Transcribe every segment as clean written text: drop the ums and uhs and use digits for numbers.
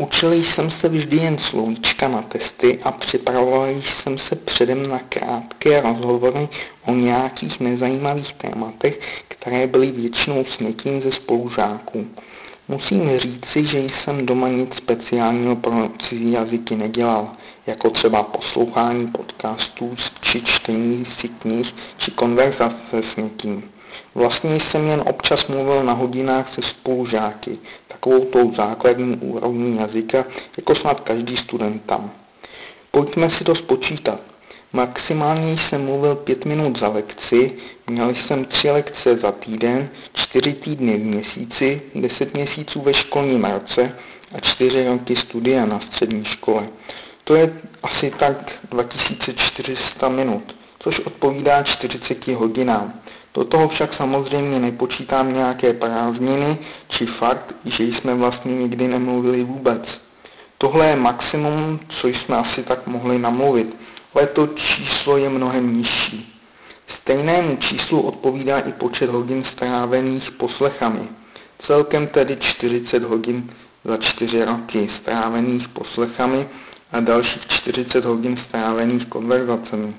Učil jsem se vždy jen slovíčka na testy a připravoval jsem se předem na krátké rozhovory o nějakých nezajímavých tématech, které byly většinou s někým ze spolužáků. Musím říci, že jsem doma nic speciálního pro cizí jazyky nedělal, jako třeba poslouchání podcastů či čtení si knih či konverzace s někým. Vlastně jsem jen občas mluvil na hodinách se spolužáky, takovou tou základní úrovní jazyka, jako snad každý student tam. Pojďme si to spočítat. Maximálně jsem mluvil 5 minut za lekci, měl jsem 3 lekce za týden, 4 týdny v měsíci, 10 měsíců ve školním roce a 4 roky studia na střední škole. To je asi tak 2400 minut, což odpovídá 40 hodinám. Do toho však samozřejmě nepočítám nějaké prázdniny či fakt, že jsme vlastně nikdy nemluvili vůbec. Tohle je maximum, co jsme asi tak mohli namluvit, ale to číslo je mnohem nižší. Stejnému číslu odpovídá i počet hodin strávených poslechami. Celkem tedy 40 hodin za 4 roky strávených poslechami a dalších 40 hodin strávených konverzacemi.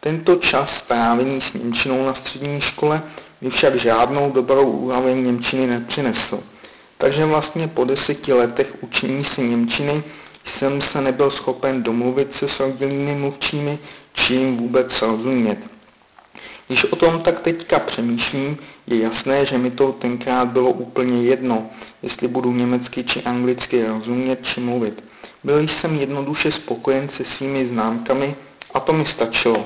Tento čas strávený s němčinou na střední škole mi však žádnou dobrou úroveň němčiny nepřinesl. Takže vlastně po 10 letech učení si němčiny jsem se nebyl schopen domluvit se s rodilými mluvčími, či jim vůbec rozumět. Když o tom tak teďka přemýšlím, je jasné, že mi to tenkrát bylo úplně jedno, jestli budu německy či anglicky rozumět či mluvit. Byl jsem jednoduše spokojen se svými známkami a to mi stačilo.